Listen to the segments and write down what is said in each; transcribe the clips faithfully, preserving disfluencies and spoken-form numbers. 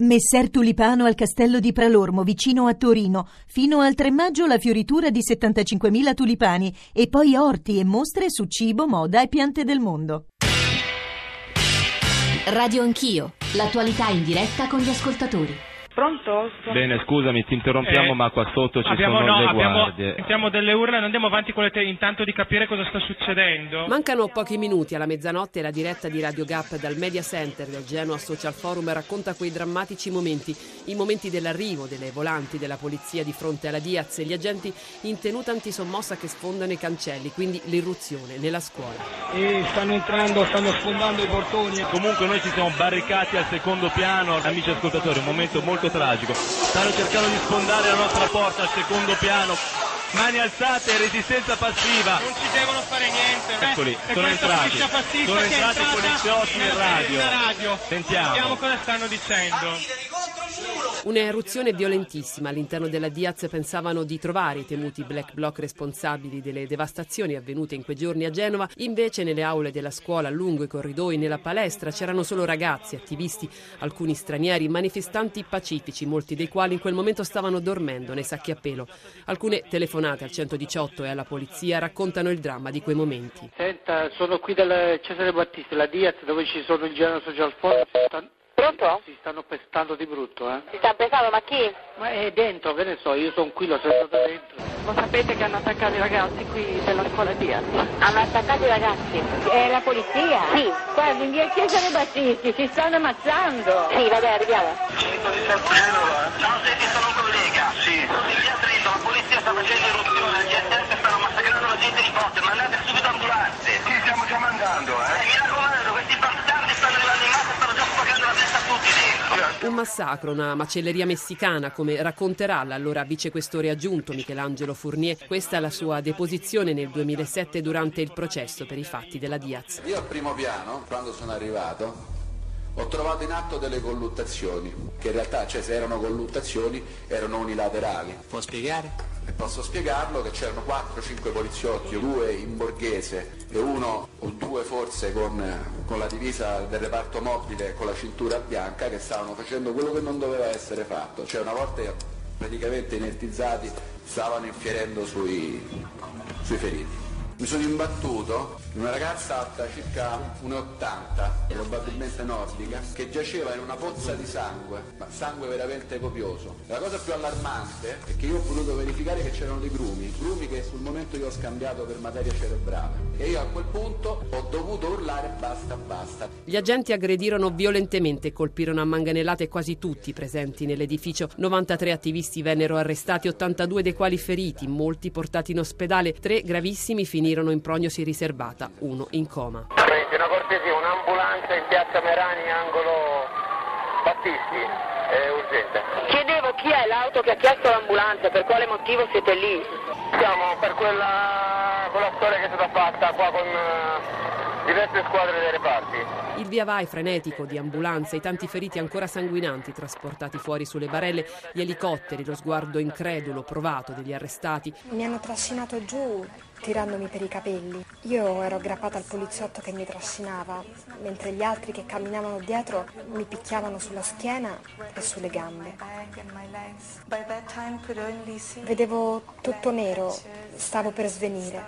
Messer Tulipano al castello di Pralormo, vicino a Torino. Fino al tre maggio la fioritura di settantacinquemila tulipani e poi orti e mostre su cibo, moda e piante del mondo. Radio Anch'io, l'attualità in diretta con gli ascoltatori. Pronto? Bene, scusami, ti interrompiamo, eh, ma qua sotto ci abbiamo, sono no, le guardie. Abbiamo, sentiamo delle urla, non andiamo avanti con le te- intanto di capire cosa sta succedendo. Mancano pochi minuti alla mezzanotte e la diretta di Radio Gap dal Media Center del Genoa Social Forum racconta quei drammatici momenti, i momenti dell'arrivo delle volanti della polizia di fronte alla Diaz e gli agenti in tenuta antisommossa che sfondano i cancelli, quindi l'irruzione nella scuola. E stanno entrando, stanno sfondando i portoni. Comunque noi ci siamo barricati al secondo piano, amici ascoltatori, un momento molto tragico. Stanno cercando di sfondare la nostra porta al secondo piano. Mani alzate, resistenza passiva. Non ci devono fare niente. Eccoli, eh, sono entrati. Sono entrati i poliziotti in radio. radio. Sentiamo. Sentiamo cosa stanno dicendo. Un'eruzione violentissima. All'interno della Diaz pensavano di trovare i temuti black bloc responsabili delle devastazioni avvenute in quei giorni a Genova. Invece nelle aule della scuola, lungo i corridoi, nella palestra c'erano solo ragazzi, attivisti, alcuni stranieri, manifestanti pacifici, molti dei quali in quel momento stavano dormendo nei sacchi a pelo. Alcune telefonate al centodiciotto e alla polizia raccontano il dramma di quei momenti. Senta, sono qui dal Cesare Battisti, la Diaz, dove ci sono il Genoa Social Forum. Pronto? Si stanno pestando di brutto, eh? Si stanno pestando, ma chi? Ma è dentro, che ne so, io sono qui, l'ho sentito dentro. Lo sapete che hanno attaccato i ragazzi qui della scuola Diaz? Hanno attaccato i ragazzi? È la polizia? Sì. Guardi, in via Chiesa dei Battisti ci stanno ammazzando. Sì, vabbè, arriviamo. Ciao, senti, sono un collega. Sì. Sono in via Trito, la polizia sta facendo irruzione, gli S S stanno massacrando la gente di botte, mandate subito ambulanze. Sì, stiamo già mandando, eh? Mi raccomando, questi bastardi stanno arrivando in massa, stanno già spaccando la testa a tutti dentro. Un massacro, una macelleria messicana, come racconterà l'allora vicequestore aggiunto Michelangelo Fournier. Questa è la sua deposizione nel duemilasette durante il processo per i fatti della Diaz. Io al primo piano, quando sono arrivato, ho trovato in atto delle colluttazioni, che in realtà, cioè, se erano colluttazioni, erano unilaterali. Può spiegare? E posso spiegarlo, che c'erano quattro cinque poliziotti, due in borghese e uno o due forse con, con la divisa del reparto mobile con la cintura bianca, che stavano facendo quello che non doveva essere fatto. Cioè, una volta praticamente inertizzati, stavano infierendo sui, sui feriti. Mi sono imbattuto in una ragazza alta circa uno e ottanta, probabilmente nordica, che giaceva in una pozza di sangue, ma sangue veramente copioso. La cosa più allarmante è che io ho potuto verificare che c'erano dei grumi, grumi che sul momento io ho scambiato per materia cerebrale. E io a quel punto ho dovuto urlare basta, basta. Gli agenti aggredirono violentemente e colpirono a manganellate quasi tutti presenti nell'edificio. novantatré attivisti vennero arrestati, ottantadue dei quali feriti, molti portati in ospedale, tre gravissimi finiti. Finirono in prognosi riservata, uno in coma. Senti, una cortesia, un'ambulanza in piazza Merani, angolo Battisti, è urgente. Chiedevo chi è l'auto che ha chiesto l'ambulanza, per quale motivo siete lì? Siamo per quella, quella storia che è stata fatta qua con uh, diverse squadre dei reparti. Il via vai frenetico di ambulanze, i tanti feriti ancora sanguinanti trasportati fuori sulle barelle, gli elicotteri, lo sguardo incredulo, provato degli arrestati. Mi hanno trascinato giù tirandomi per i capelli. Io ero aggrappata al poliziotto che mi trascinava, mentre gli altri che camminavano dietro mi picchiavano sulla schiena e sulle gambe. Vedevo tutto nero, stavo per svenire.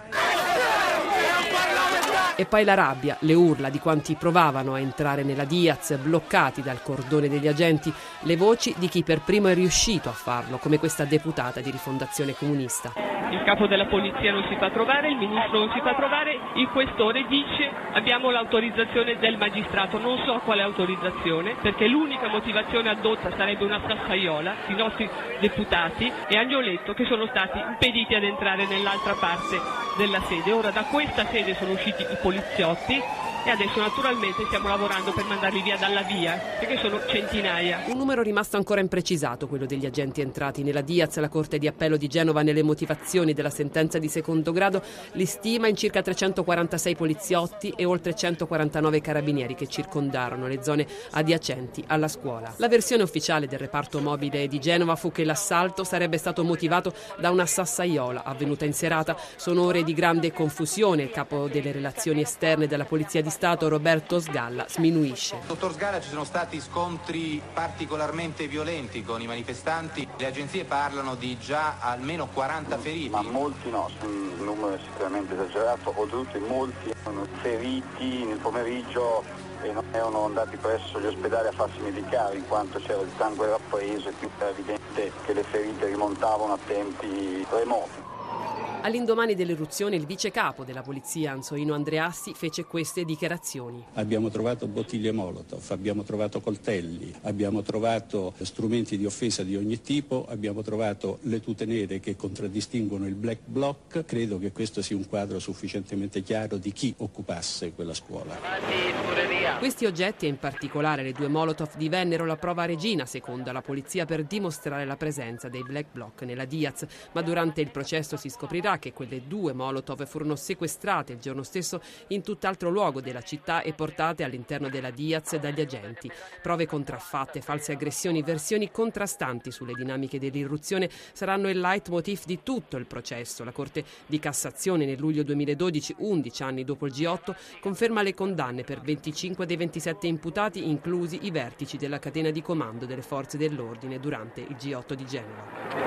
E poi la rabbia, le urla di quanti provavano a entrare nella Diaz, bloccati dal cordone degli agenti, le voci di chi per primo è riuscito a farlo, come questa deputata di Rifondazione Comunista. Il capo della polizia non si fa trovare, il ministro non si fa trovare, il questore dice abbiamo l'autorizzazione del magistrato, non so quale autorizzazione, perché l'unica motivazione addotta sarebbe una frassaiola, i nostri deputati e Agnoletto che sono stati impediti ad entrare nell'altra parte della sede. Ora da questa sede sono usciti i poliziotti e adesso naturalmente stiamo lavorando per mandarli via dalla via, perché sono centinaia. Un numero rimasto ancora imprecisato, quello degli agenti entrati nella Diaz. La Corte di Appello di Genova, nelle motivazioni della sentenza di secondo grado, li stima in circa trecentoquarantasei poliziotti e oltre centoquarantanove carabinieri che circondarono le zone adiacenti alla scuola. La versione ufficiale del reparto mobile di Genova fu che l'assalto sarebbe stato motivato da una sassaiola avvenuta in serata. Sono ore di grande confusione. Il capo delle relazioni esterne della polizia di di Stato Roberto Sgalla sminuisce. Dottor Sgalla, ci sono stati scontri particolarmente violenti con i manifestanti. Le agenzie parlano di già almeno quaranta feriti. Ma molti no, un numero sicuramente esagerato, oltretutto molti sono feriti nel pomeriggio e non erano andati presso gli ospedali a farsi medicare in quanto c'era il sangue rappreso e quindi era evidente che le ferite rimontavano a tempi remoti. All'indomani dell'eruzione il vice capo della polizia Ansoino Andreassi fece queste dichiarazioni. Abbiamo trovato bottiglie molotov, abbiamo trovato coltelli, abbiamo trovato strumenti di offesa di ogni tipo, abbiamo trovato le tute nere che contraddistinguono il black bloc. Credo che questo sia un quadro sufficientemente chiaro di chi occupasse quella scuola. Questi oggetti e in particolare le due molotov divennero la prova regina secondo la polizia per dimostrare la presenza dei black bloc nella Diaz, ma durante il processo si scoprirà che quelle due molotov furono sequestrate il giorno stesso in tutt'altro luogo della città e portate all'interno della Diaz dagli agenti. Prove contraffatte, false aggressioni, versioni contrastanti sulle dinamiche dell'irruzione saranno il leitmotiv di tutto il processo. La Corte di Cassazione nel luglio duemiladodici, undici anni dopo il G otto, conferma le condanne per venticinque dei ventisette imputati, inclusi i vertici della catena di comando delle forze dell'ordine durante il G otto di Genova.